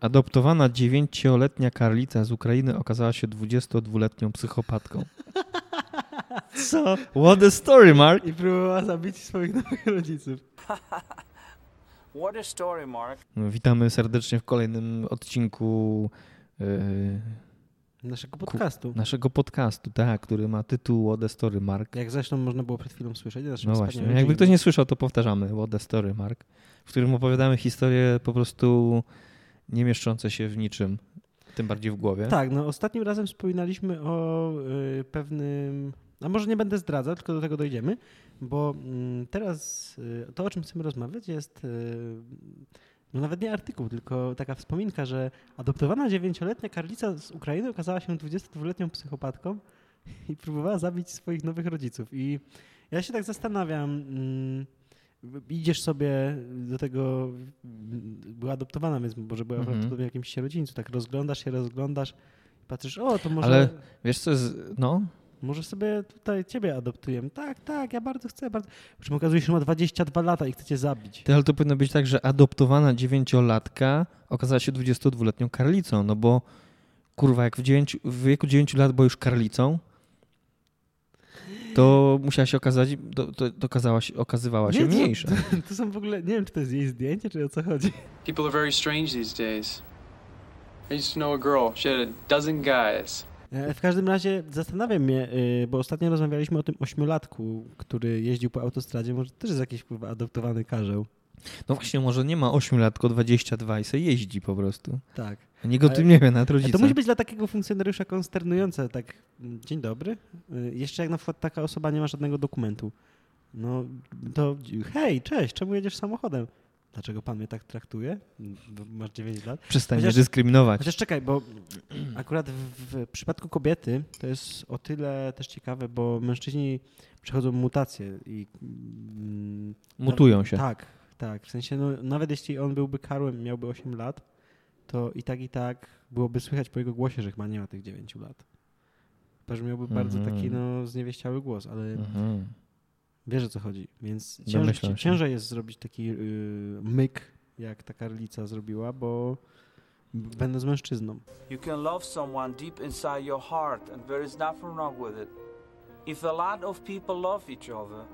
Adoptowana 9-letnia karlica z Ukrainy okazała się 22-letnią psychopatką. Co? What a story, Mark! I próbowała zabić swoich nowych rodziców. What a story, Mark! Witamy serdecznie w kolejnym odcinku naszego podcastu, tak, który ma tytuł What a story, Mark. Jak zresztą można było przed chwilą słyszeć. No właśnie, jakby ktoś nie słyszał, to powtarzamy What a story, Mark, w którym opowiadamy historię po prostu nie mieszczące się w niczym, tym bardziej w głowie. Tak, no ostatnim razem wspominaliśmy o pewnym... A może nie będę zdradzał, tylko do tego dojdziemy, bo teraz to, o czym chcemy rozmawiać, jest no nawet nie artykuł, tylko taka wspominka, że adoptowana 9-letnia karlica z Ukrainy okazała się 22-letnią psychopatką i próbowała zabić swoich nowych rodziców. I ja się tak zastanawiam... Idziesz sobie do tego, była adoptowana, więc może była w jakimś sierocińcu, tak rozglądasz się, patrzysz, o, to może... Ale wiesz co, no? Może sobie tutaj ciebie adoptujemy. Tak, ja bardzo chcę, bardzo... Przecież okazuje się, że ma 22 lata i chcecie zabić. Ale to powinno być tak, że adoptowana 9-latka okazała się 22-letnią karlicą, no bo kurwa, jak w wieku 9 lat była już karlicą, to musiała się okazać, okazywała się mniejsza. To są w ogóle, nie wiem, czy to jest jej zdjęcie, czy o co chodzi. People are very strange these days. I used to know a girl, she had a dozen guys. W każdym razie zastanawiam mnie, bo ostatnio rozmawialiśmy o tym 8-latku, który jeździł po autostradzie, może też jest jakiś adoptowany karzeł. No właśnie, może nie ma 8 lat, tylko 22 i se jeździ po prostu. Tak. Nikt o tym nie wie, nawet rodzice. To musi być dla takiego funkcjonariusza konsternujące, tak, dzień dobry. Jeszcze jak na przykład taka osoba nie ma żadnego dokumentu. No to hej, cześć, czemu jedziesz samochodem? Dlaczego pan mnie tak traktuje? Masz 9 lat. Przestań mnie dyskryminować. Chociaż czekaj, bo akurat w przypadku kobiety to jest o tyle też ciekawe, bo mężczyźni przechodzą mutacje i... Mutują się. Tak, w sensie no, nawet jeśli on byłby karłem, miałby 8 lat, to i tak byłoby słychać po jego głosie, że chyba nie ma tych 9 lat. Też miałby bardzo taki no zniewieściały głos, ale wiesz, o co chodzi. Więc ciężej jest zrobić taki myk, jak ta karlica zrobiła, bo będąc mężczyzną. You can love someone deep inside your heart and there is nothing wrong with it. If a lot of people love each other,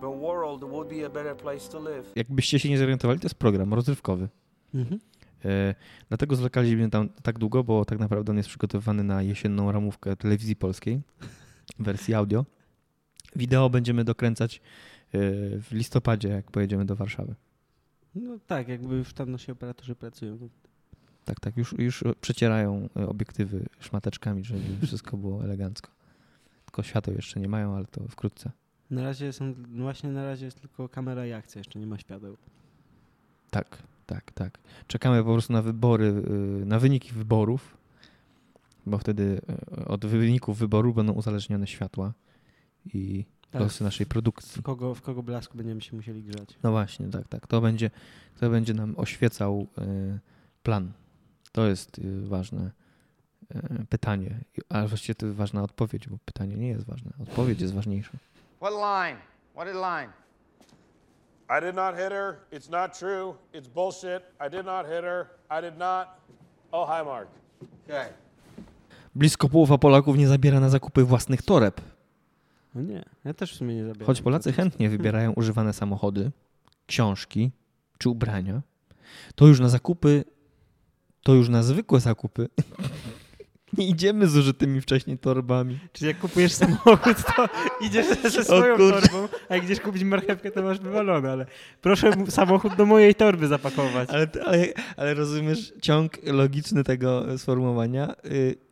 the world would be a better place to live. Jakbyście się nie zorientowali, to jest program rozrywkowy. Dlatego zwlekali mnie tam tak długo, bo tak naprawdę on jest przygotowywany na jesienną ramówkę telewizji polskiej w wersji audio. Wideo będziemy dokręcać w listopadzie, jak pojedziemy do Warszawy. No tak, jakby już tam nasi operatorzy pracują. Tak, już przecierają obiektywy szmateczkami, żeby wszystko było elegancko. Tylko świateł jeszcze nie mają, ale to wkrótce. Na razie jest tylko kamera i akcja, jeszcze nie ma świateł. Tak. Czekamy po prostu na wybory, na wyniki wyborów, bo wtedy od wyników wyboru będą uzależnione światła i losy naszej produkcji. W kogo blasku będziemy się musieli grzać. No właśnie, tak. To będzie nam oświecał plan. To jest ważne pytanie, ale właściwie to ważna odpowiedź, bo pytanie nie jest ważne. Odpowiedź jest ważniejsza. What line? I did not hit her. It's not true. It's bullshit. I did not hit her. I did not. Oh, hi, Mark. Okay. Blisko połowa Polaków nie zabiera na zakupy własnych toreb. No nie, ja też w sumie nie zabieram. Choć Polacy chętnie wybierają używane samochody, książki czy ubrania, to już na zwykłe zakupy nie idziemy z użytymi wcześniej torbami. Czyli jak kupujesz samochód, to idziesz ze swoją torbą, a jak idziesz kupić marchewkę, to masz wywalone, ale proszę samochód do mojej torby zapakować. Ale rozumiesz ciąg logiczny tego sformułowania?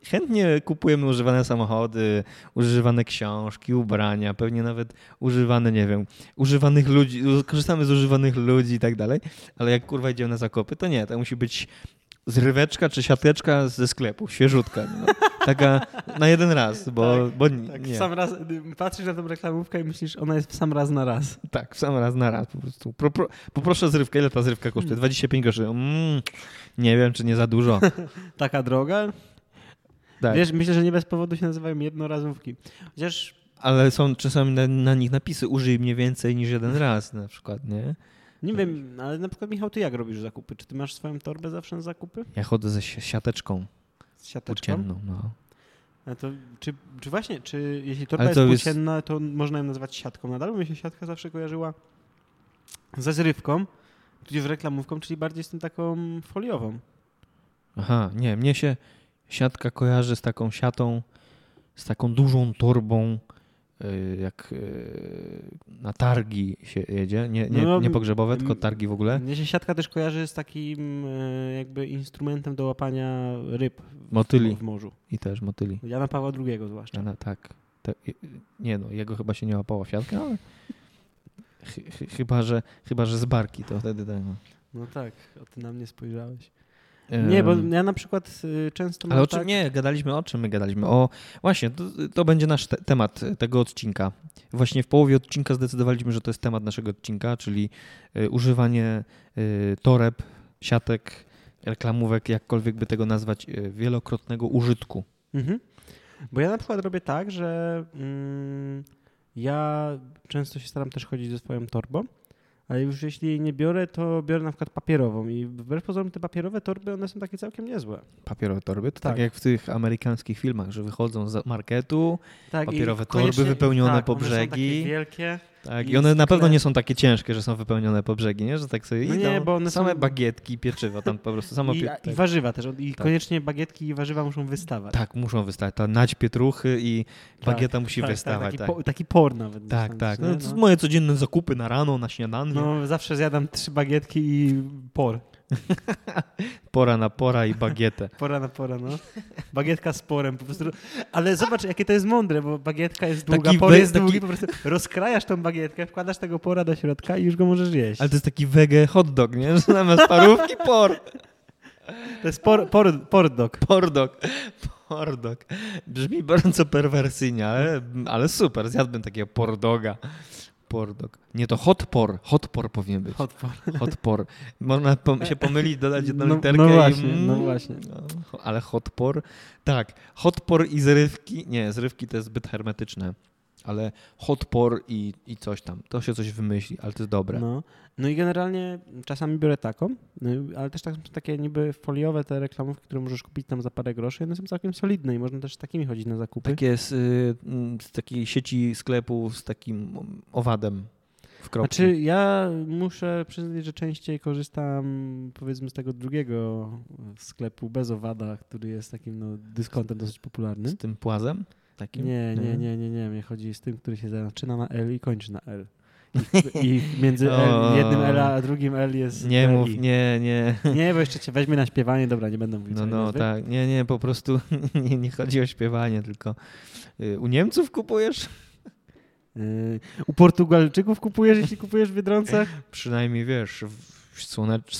Chętnie kupujemy używane samochody, używane książki, ubrania, pewnie nawet używane, nie wiem, używanych ludzi, korzystamy z używanych ludzi i tak dalej, ale jak kurwa idziemy na zakupy, to nie, to musi być zryweczka czy siateczka ze sklepu, świeżutka. No. Taka na jeden raz, bo nie. Sam raz, patrzysz na tą reklamówkę i myślisz, ona jest w sam raz na raz. Tak, w sam raz na raz po prostu. Poproszę zrywkę, ile ta zrywka kosztuje? 25 groszy. Nie wiem, czy nie za dużo. Taka droga? Tak. Wiesz, myślę, że nie bez powodu się nazywają jednorazówki. Chociaż... Ale są czasami na nich napisy, użyj mnie więcej niż jeden raz na przykład, nie? Nie wiem, ale na przykład Michał, ty jak robisz zakupy? Czy ty masz swoją torbę zawsze na zakupy? Ja chodzę ze siateczką. Z siateczką? Płócienną, no. A to, czy właśnie, czy jeśli torba jest płócienna, to można ją nazywać siatką nadal? Bo mi się siatka zawsze kojarzyła ze zrywką, tudzież reklamówką, czyli bardziej z tym taką foliową. Aha, nie, mnie się siatka kojarzy z taką siatą, z taką dużą torbą, jak na targi się jedzie, nie pogrzebowe, tylko targi w ogóle. Mnie się siatka też kojarzy z takim jakby instrumentem do łapania ryb motyli. W morzu. I też motyli. Jana Pawła II zwłaszcza. Jana, tak. Nie no, jego chyba się nie łapała siatka, ale chyba, że z barki, to wtedy tak. No tak, o ty na mnie spojrzałeś. Nie, bo ja na przykład często... Ale tak... nie, gadaliśmy o czym my gadaliśmy? O, właśnie, to będzie nasz temat tego odcinka. Właśnie w połowie odcinka zdecydowaliśmy, że to jest temat naszego odcinka, czyli używanie toreb, siatek, reklamówek, jakkolwiek by tego nazwać, wielokrotnego użytku. Mhm. Bo ja na przykład robię tak, że ja często się staram też chodzić ze swoją torbą, ale już jeśli jej nie biorę, to biorę na przykład papierową i wbrew pozorom te papierowe torby, one są takie całkiem niezłe. Papierowe torby? To tak jak w tych amerykańskich filmach, że wychodzą z marketu, tak, papierowe torby wypełnione tak, po brzegi. One są takie wielkie. Tak, i one na pewno nie są takie ciężkie, że są wypełnione po brzegi, nie? Że tak sobie no idą. Nie, bo one same są... bagietki, pieczywa tam po prostu. Tak. I warzywa też. I tak. Koniecznie bagietki i warzywa muszą wystawać. Tak, muszą wystawać. Ta nać pietruchy i bagieta musi wystawać. Tak, taki por nawet. Tak, tak. No, to są moje codzienne zakupy na rano, na śniadanie. No zawsze zjadam 3 bagietki i por. Pora na pora i bagietę. Pora na pora, no. Bagietka z porem po prostu. Ale zobacz, jakie to jest mądre, bo bagietka jest długa, por jest długi, po prostu rozkrajasz tą bagietkę, wkładasz tego pora do środka i już go możesz jeść. Ale to jest taki wege hot dog, nie? Że zamiast parówki por. To jest por dog. Por dog. Brzmi bardzo perwersyjnie, ale super, zjadłbym takiego por doga. Pordok. Nie, to hot por powinien być. Hot por. Można się pomylić, dodać jedną literkę. No właśnie. No, ale hot por. Tak, hot por i zrywki. Nie, zrywki to jest zbyt hermetyczne, ale hot por i coś tam. To się coś wymyśli, ale to jest dobre. No i generalnie czasami biorę taką, ale też tak, takie niby foliowe te reklamówki, które możesz kupić tam za parę groszy, one są całkiem solidne i można też z takimi chodzić na zakupy. Takie z takiej sieci sklepu z takim owadem w kropce. Znaczy ja muszę przyznać, że częściej korzystam powiedzmy z tego drugiego sklepu bez owada, który jest takim dyskontem dosyć popularnym. Z tym płazem? Takim? Nie. Mnie chodzi z tym, który się zaczyna na L i kończy na L. I między jednym L a drugim L jest. Nie mów, nie. Nie, bo jeszcze cię weźmie na śpiewanie, dobra, nie będę mówić. No tak, nie, po prostu nie chodzi o śpiewanie, tylko u Niemców kupujesz? U Portugalczyków kupujesz, jeśli kupujesz w Biedronce? Przynajmniej wiesz, w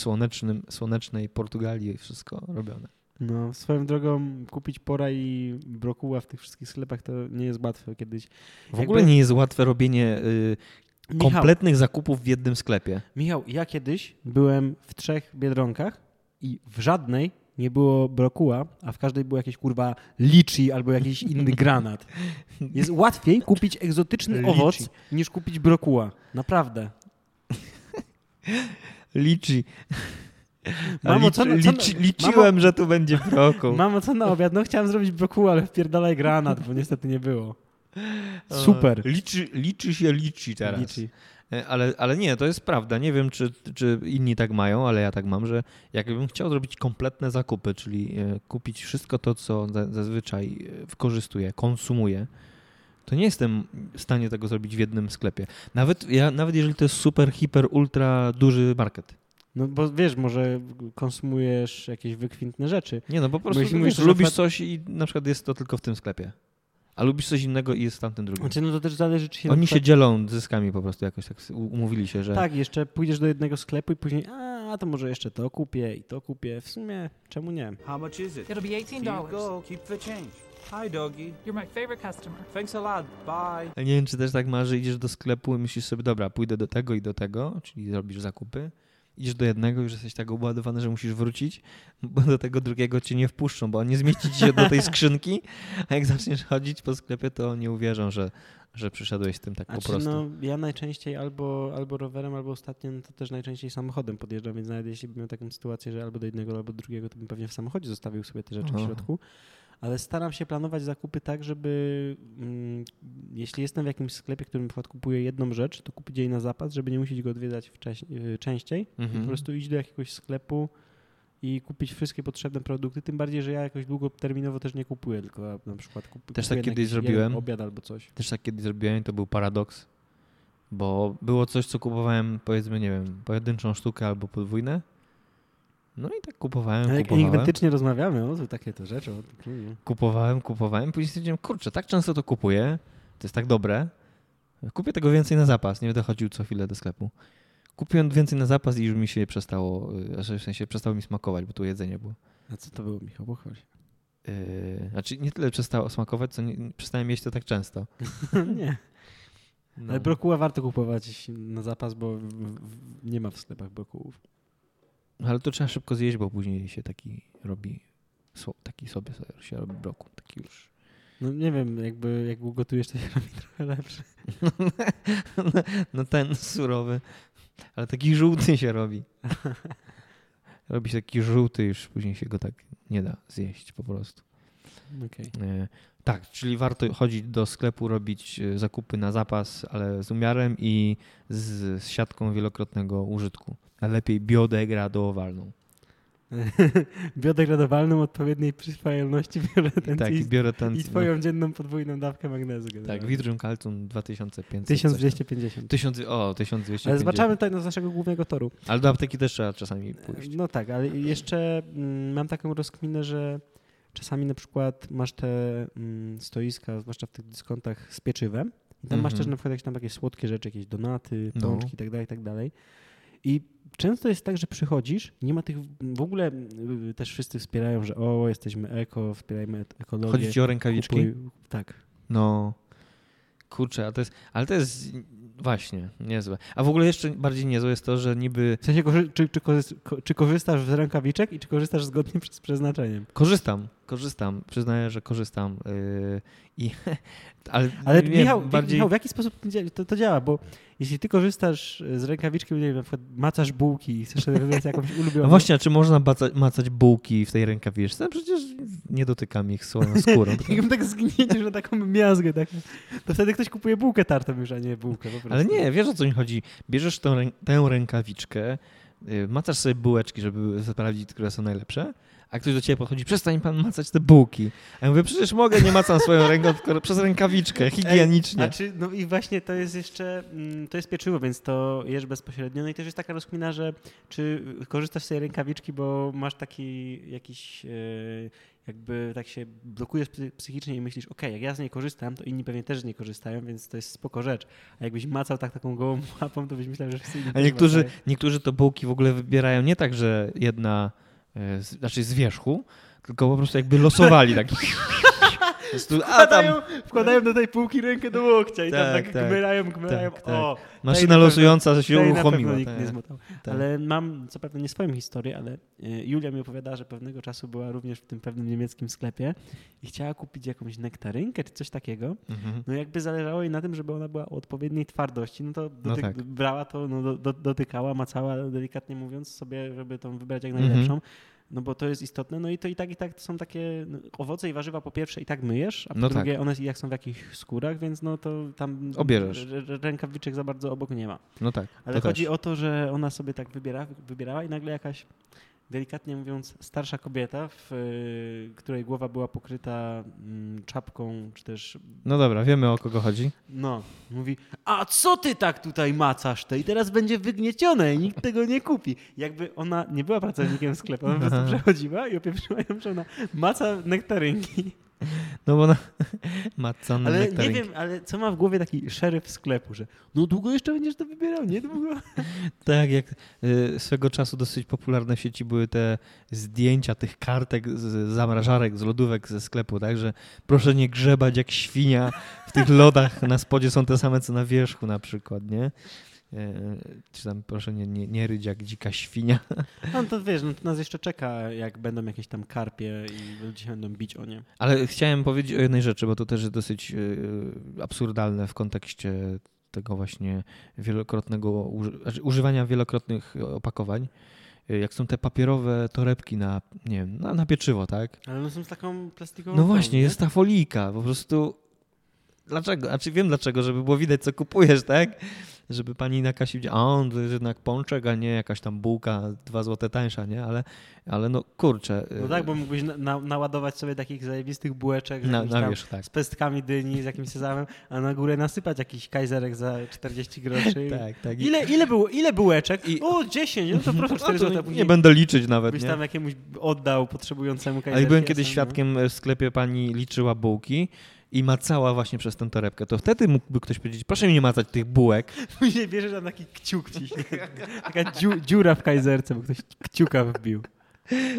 słonecznej Portugalii wszystko robione. No, swoją drogą kupić pora i brokuła w tych wszystkich sklepach to nie jest łatwe kiedyś. W ogóle nie jest łatwe robienie kompletnych zakupów w jednym sklepie. Michał, ja kiedyś byłem w 3 Biedronkach i w żadnej nie było brokuła, a w każdej było jakieś kurwa litchi albo jakiś inny granat. Jest łatwiej kupić egzotyczny owoc niż kupić brokuła. Naprawdę. Litchi. Mamo, liczyłem, że tu będzie brokuł. Mamo, co na obiad? No chciałem zrobić brokuł, ale wpierdalaj granat, bo niestety nie było. Super. Liczy się teraz. Liczy. Ale nie, to jest prawda. Nie wiem, czy inni tak mają, ale ja tak mam, że jakbym chciał zrobić kompletne zakupy, czyli kupić wszystko to, co zazwyczaj wykorzystuję, konsumuję, to nie jestem w stanie tego zrobić w jednym sklepie. Nawet jeżeli to jest super, hiper, ultra duży market. No bo wiesz, może konsumujesz jakieś wykwintne rzeczy. Nie, no po prostu lubisz coś i na przykład jest to tylko w tym sklepie. A lubisz coś innego i jest w tamtym drugim. Znaczy, no to też zależy, czy się... Oni się dzielą zyskami po prostu jakoś, tak umówili się, że... Tak, jeszcze pójdziesz do jednego sklepu i później, to może jeszcze to kupię i to kupię. W sumie, czemu nie? How much is it? It'll be $18. Go, keep the change. Hi, doggy. You're my favorite customer. Thanks a lot. Bye. Nie wiem, czy też tak masz, że idziesz do sklepu i myślisz sobie, dobra, pójdę do tego i do tego, czyli robisz zakupy. idziesz do jednego, już jesteś tak obładowany, że musisz wrócić, bo do tego drugiego cię nie wpuszczą, bo on nie zmieści ci się do tej skrzynki, a jak zaczniesz chodzić po sklepie, to nie uwierzą, że przyszedłeś z tym tak po prostu. No, ja najczęściej albo rowerem, albo ostatnio no to też najczęściej samochodem podjeżdżam, więc nawet jeśli bym miał taką sytuację, że albo do jednego, albo do drugiego, to bym pewnie w samochodzie zostawił sobie te rzeczy w środku. Ale staram się planować zakupy tak, żeby jeśli jestem w jakimś sklepie, w którym kupuję jedną rzecz, to kupić jej na zapas, żeby nie musieć go odwiedzać częściej. Mm-hmm. Po prostu iść do jakiegoś sklepu i kupić wszystkie potrzebne produkty, tym bardziej, że ja jakoś długoterminowo też nie kupuję, tylko na przykład też kupuję tak kiedyś zrobiłem, obiad albo coś. Też tak kiedyś zrobiłem i to był paradoks, bo było coś, co kupowałem powiedzmy, nie wiem, pojedynczą sztukę albo podwójne. No i tak kupowałem. Enigmatycznie rozmawiamy o takie to rzeczy. Kupowałem. Później stwierdziłem, kurczę, tak często to kupuję, to jest tak dobre. Kupię tego więcej na zapas, nie będę chodził co chwilę do sklepu. Kupiłem więcej na zapas i już mi się przestało, w sensie przestało mi smakować, bo tu jedzenie było. A co to było, Michał? Pochwal się. Znaczy nie tyle przestało smakować, co przestałem jeść to tak często. Nie. No. Ale brokuła warto kupować na zapas, bo nie ma w sklepach brokułów. Ale to trzeba szybko zjeść, bo później się robi brokuł. Taki już. No nie wiem, jak go gotujesz, to się robi trochę lepszy. No ten surowy, ale taki żółty się robi. Robi się taki żółty, już później się go tak nie da zjeść po prostu. Okay. Tak, czyli warto chodzić do sklepu, robić zakupy na zapas, ale z umiarem i z siatką wielokrotnego użytku. Najlepiej biodegradowalną. Biodegradowalną odpowiedniej przyswajalności i twoją dzienną podwójną dawkę magnezu. Tak, Witrum Calcium 2500. 1250. 1250. Ale zobaczymy tutaj z naszego głównego toru. Ale do apteki też trzeba czasami pójść. No tak, ale jeszcze mam taką rozkminę, że czasami na przykład masz te stoiska, zwłaszcza w tych dyskontach z pieczywem. I tam masz też na przykład jakieś tam takie słodkie rzeczy, jakieś donaty, pączki itd. I często jest tak, że przychodzisz, nie ma tych, w ogóle też wszyscy wspierają, że jesteśmy eko, wspierajmy ekologię. Chodzi ci o rękawiczki? Tak. No, kurczę, ale to jest właśnie niezłe. A w ogóle jeszcze bardziej niezłe jest to, że niby... W sensie, czy korzystasz z rękawiczek i czy korzystasz zgodnie z przeznaczeniem? Korzystam. Przyznaję, że korzystam. Ale Michał, w jaki sposób to działa? Bo jeśli ty korzystasz z rękawiczki, nie wiem, na przykład macasz bułki i chcesz robić jakąś ulubioną... A właśnie, a czy można macać bułki w tej rękawiczce? Przecież nie dotykam ich słoną skórą. Jakbym tak zgniecił na taką miazgę, tak, to wtedy ktoś kupuje bułkę tartą już, a nie bułkę po prostu. Ale nie, wiesz o co mi chodzi. Bierzesz tę rękawiczkę, macasz sobie bułeczki, żeby sprawdzić, które są najlepsze, a ktoś do ciebie podchodzi, przestań pan macać te bułki. A ja mówię, przecież mogę, nie macam swoją ręką, tylko przez rękawiczkę, higienicznie. No i właśnie to jest jeszcze, to jest pieczywo, więc to jesz bezpośrednio. No i też jest taka rozkmina, że czy korzystasz z tej rękawiczki, bo masz taki jakiś, jakby tak się blokujesz psychicznie i myślisz, jak ja z niej korzystam, to inni pewnie też z niej korzystają, więc to jest spoko rzecz. A jakbyś macał tak taką gołą łapą, to byś myślał, że wszyscy inni. A niektórzy to bułki w ogóle wybierają nie tak, że jedna... Znaczy z wierzchu, tylko po prostu jakby losowali tak. Wkładają do tej półki rękę do łokcia i tak gmyrają. Tak. Maszyna losująca się uruchomiła. Ale mam co pewnie nie swoją historię, ale Julia mi opowiadała, że pewnego czasu była również w tym pewnym niemieckim sklepie i chciała kupić jakąś nektarynkę czy coś takiego. Mhm. No jakby zależało jej na tym, żeby ona była o odpowiedniej twardości. No to brała to, dotykała, macała, delikatnie mówiąc sobie, żeby tą wybrać jak najlepszą. No bo to jest istotne, no i to i tak to są takie owoce i warzywa po pierwsze i tak myjesz, a po drugie one i jak są w jakichś skórach, więc no to tam obierasz. Rękawiczek za bardzo obok nie ma. No tak. Ale chodzi o to, że ona sobie tak wybierała i nagle jakaś, delikatnie mówiąc, starsza kobieta, której głowa była pokryta czapką, czy też... No dobra, wiemy o kogo chodzi. No, mówi, a co ty tak tutaj macasz i teraz będzie wygniecione i nikt tego nie kupi. Jakby ona nie była pracownikiem sklepu, ona po prostu przechodziła i opieprzyła ją, że ona maca nektarynki. No bo maca na nektarynki. Ale nie wiem, ale co ma w głowie taki szeryf sklepu, że długo jeszcze będziesz to wybierał, nie długo? Tak, jak swego czasu dosyć popularne w sieci były te zdjęcia tych kartek z zamrażarek, z lodówek ze sklepu, tak, że proszę nie grzebać jak świnia w tych lodach, na spodzie są te same co na wierzchu na przykład, nie? Czy tam proszę nie ryć jak dzika świnia. No to wiesz, no to nas jeszcze czeka, jak będą jakieś tam karpie i ludzie się będą bić o nie. Ale chciałem powiedzieć o jednej rzeczy, bo to też jest dosyć absurdalne w kontekście tego właśnie wielokrotnego używania wielokrotnych opakowań. Jak są te papierowe torebki na, nie wiem, na pieczywo, tak? Ale one są z taką plastikową. No właśnie, nie? Jest ta folijka, po prostu. Dlaczego? Znaczy wiem dlaczego, żeby było widać, co kupujesz, tak? Żeby pani na kasie widziała, to jest jednak pączek, a nie jakaś tam bułka 2 zł tańsza, nie? Ale no kurczę. No tak, bo mógłbyś naładować sobie takich zajebistych bułeczek z pestkami dyni, z jakimś sezamem, a na górę nasypać jakiś kajzerek za 40 groszy. Tak. Ile bułeczek? 10, no to proszę 4 zł. Nie będę liczyć nawet, byś tam jakiemuś oddał potrzebującemu kajzerek. Ale byłem kiedyś świadkiem w sklepie, pani liczyła bułki i macała właśnie przez tę torebkę, to wtedy mógłby ktoś powiedzieć, proszę mi nie macać tych bułek. Później bierzesz tam taki kciuk ci się, taka dziura w kajzerce, bo ktoś kciuka wbił.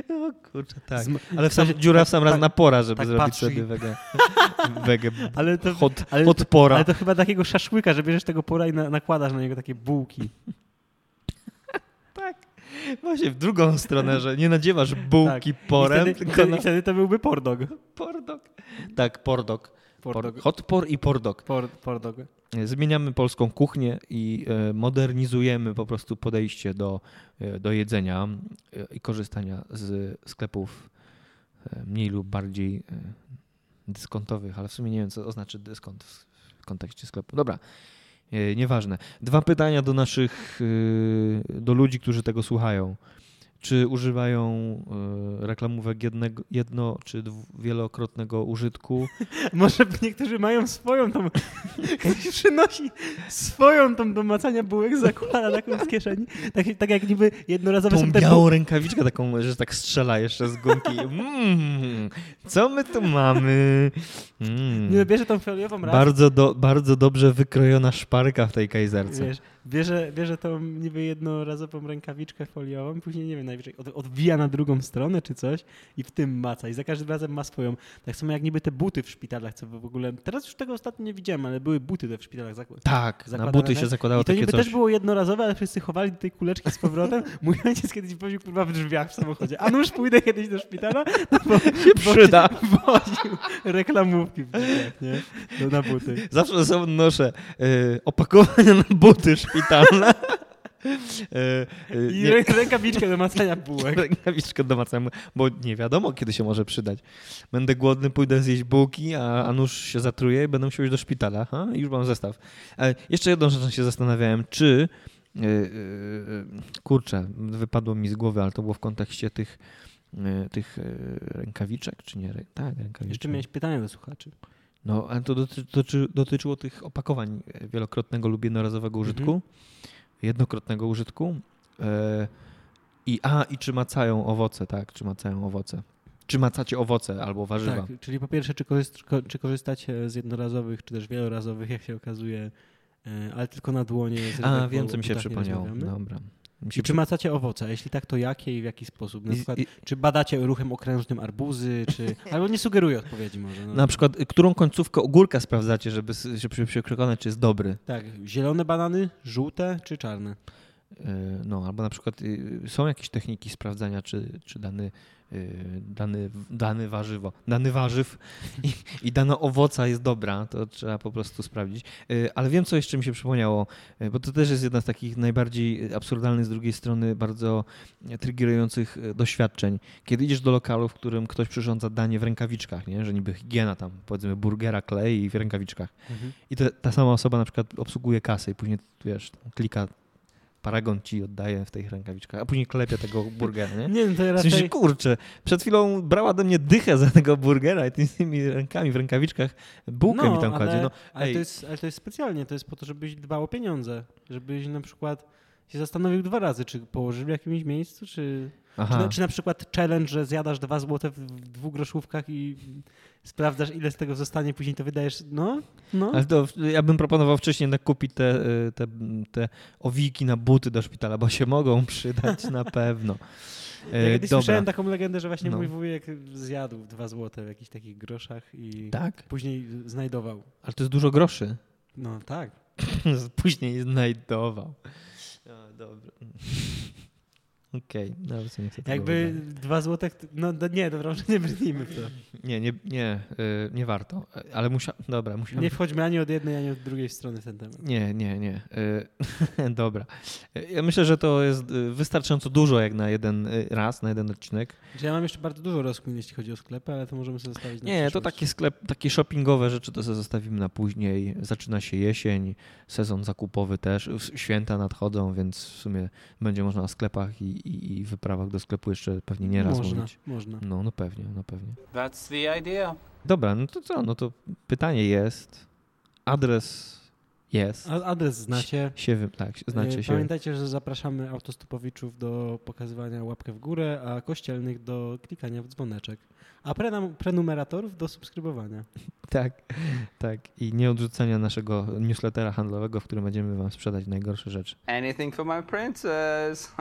No kurczę, tak. Ale w dziura w sam raz napora, żeby tak zrobić sobie wege podpora. Ale to chyba takiego szaszłyka, że bierzesz tego pora i nakładasz na niego takie bułki. Tak. Właśnie w drugą stronę, że nie nadziewasz bułki porem. I wtedy to byłby pordog. Pordog. Tak, pordog. Hotpor i pordog. Pordog. Zmieniamy polską kuchnię i modernizujemy po prostu podejście do jedzenia i korzystania z sklepów mniej lub bardziej dyskontowych, ale w sumie nie wiem, co oznacza dyskont w kontekście sklepu. Dobra, nieważne. 2 pytania do naszych, do ludzi, którzy tego słuchają. Czy używają reklamówek jedno czy wielokrotnego użytku? Może niektórzy mają swoją tą, ktoś przynosi swoją tą do macania bułek, zakłada taką z kieszeni, tak jak niby jednorazowe są te białą rękawiczkę taką, że tak strzela jeszcze z gumki. Co my tu mamy? Nie bierze tą foliową raz. Bardzo dobrze wykrojona szparka w tej kajzerce. Wiesz, bierze tą niby jednorazową rękawiczkę foliową, później nie wiem, najwyżej odwija na drugą stronę czy coś i w tym maca. I za każdym razem ma swoją. Tak samo jak niby te buty w szpitalach, co w ogóle... Teraz już tego ostatnio nie widziałem, ale były buty te w szpitalach. Tak, na buty się zakładało i to takie niby coś. Też było jednorazowe, ale wszyscy chowali tej kuleczki z powrotem. Mój ojciec kiedyś woził kurwa w drzwiach w samochodzie. A nóż pójdę kiedyś do szpitala, no bo się przyda. Woził reklamówki w drzwiach, nie? Na buty. Zawsze ze sobą noszę opakowania na buty szpitalne. I rękawiczkę do macania bułek. Rękawiczkę do macania, bo nie wiadomo, kiedy się może przydać. Będę głodny, pójdę zjeść bułki, a nóż się zatruje i będę musiał iść do szpitala. I już mam zestaw. Jeszcze jedną rzeczą się zastanawiałem, czy... Kurczę, wypadło mi z głowy, ale to było w kontekście tych rękawiczek, czy nie? Tak, rękawiczek. Jeszcze miałeś pytanie do słuchaczy. No, ale to dotyczyło tych opakowań wielokrotnego lub jednorazowego użytku. Jednokrotnego użytku i czy macają owoce, tak? Czy macają owoce? Czy macacie owoce albo warzywa? Tak, czyli po pierwsze, czy korzystacie z jednorazowych, czy też wielorazowych, jak się okazuje, ale tylko na dłonie. A, wiem, co mi się przypomniało. Dobra. Czy macacie owoce? Jeśli tak, to jakie i w jaki sposób? Na przykład, czy badacie ruchem okrężnym arbuzy, czy... Albo nie sugeruję odpowiedzi może. No. Na przykład, którą końcówkę ogórka sprawdzacie, żeby się przekonać, czy jest dobry? Tak. Zielone banany, żółte czy czarne? No, albo na przykład są jakieś techniki sprawdzania, czy dany warzyw i dana owoca jest dobra, to trzeba po prostu sprawdzić. Ale wiem, co jeszcze mi się przypomniało, bo to też jest jedna z takich najbardziej absurdalnych, z drugiej strony bardzo trygerujących doświadczeń. Kiedy idziesz do lokalu, w którym ktoś przyrządza danie w rękawiczkach, nie? Że niby higiena tam, powiedzmy burgera, klei i w rękawiczkach. I ta sama osoba na przykład obsługuje kasę i później, wiesz, klika paragon ci oddaje w tych rękawiczkach, a później klepia tego burgera, nie? Nie, no to raczej... Słyszysz, kurczę, przed chwilą brała ode mnie dychę za tego burgera i tymi rękami w rękawiczkach bułkę mi tam kładzie. Ale to jest specjalnie, to jest po to, żebyś dbał o pieniądze, żebyś na przykład się zastanowił 2 razy, czy położył w jakimś miejscu, czy na przykład challenge, że zjadasz 2 złote w 2 groszówkach i sprawdzasz, ile z tego zostanie, później to wydajesz, no. Ale to ja bym proponował wcześniej kupić te owiki na buty do szpitala, bo się mogą przydać na pewno. Ja kiedyś słyszałem taką legendę, że właśnie mój wujek zjadł 2 złote w jakichś takich groszach i później znajdował. Ale to jest dużo groszy. No tak. Później znajdował. No, dobra. Okej, nawet nie chcę tego jakby wydać. 2 złote... No nie, dobra, nie brnijmy w to. Nie warto, ale musiałem... Nie wchodźmy ani od jednej, ani od drugiej strony w ten temat. Nie. Dobra. Ja myślę, że to jest wystarczająco dużo jak na jeden raz, na jeden odcinek. Ja mam jeszcze bardzo dużo rozkmin, jeśli chodzi o sklepy, ale to możemy sobie zostawić na przyszłość. Nie, to takie shoppingowe rzeczy to sobie zostawimy na później. Zaczyna się jesień, sezon zakupowy też, święta nadchodzą, więc w sumie będzie można o sklepach i wyprawach do sklepu jeszcze pewnie nie raz mówić. Można. No pewnie. That's the idea. Dobra, no to co? No to pytanie jest. Adres jest. Adres znacie. Tak, znacie się. Pamiętajcie, że zapraszamy autostopowiczów do pokazywania łapkę w górę, a kościelnych do klikania w dzwoneczek. A prenumeratorów do subskrybowania. Tak. I nie odrzucenia naszego newslettera handlowego, w którym będziemy wam sprzedać najgorsze rzeczy. Anything for my princess.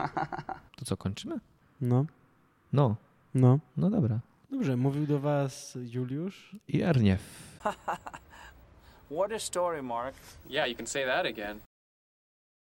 To co, kończymy? No. No dobra. Dobrze, mówił do was Juliusz i Erniew. What a story, Mark. Yeah, you can say that again.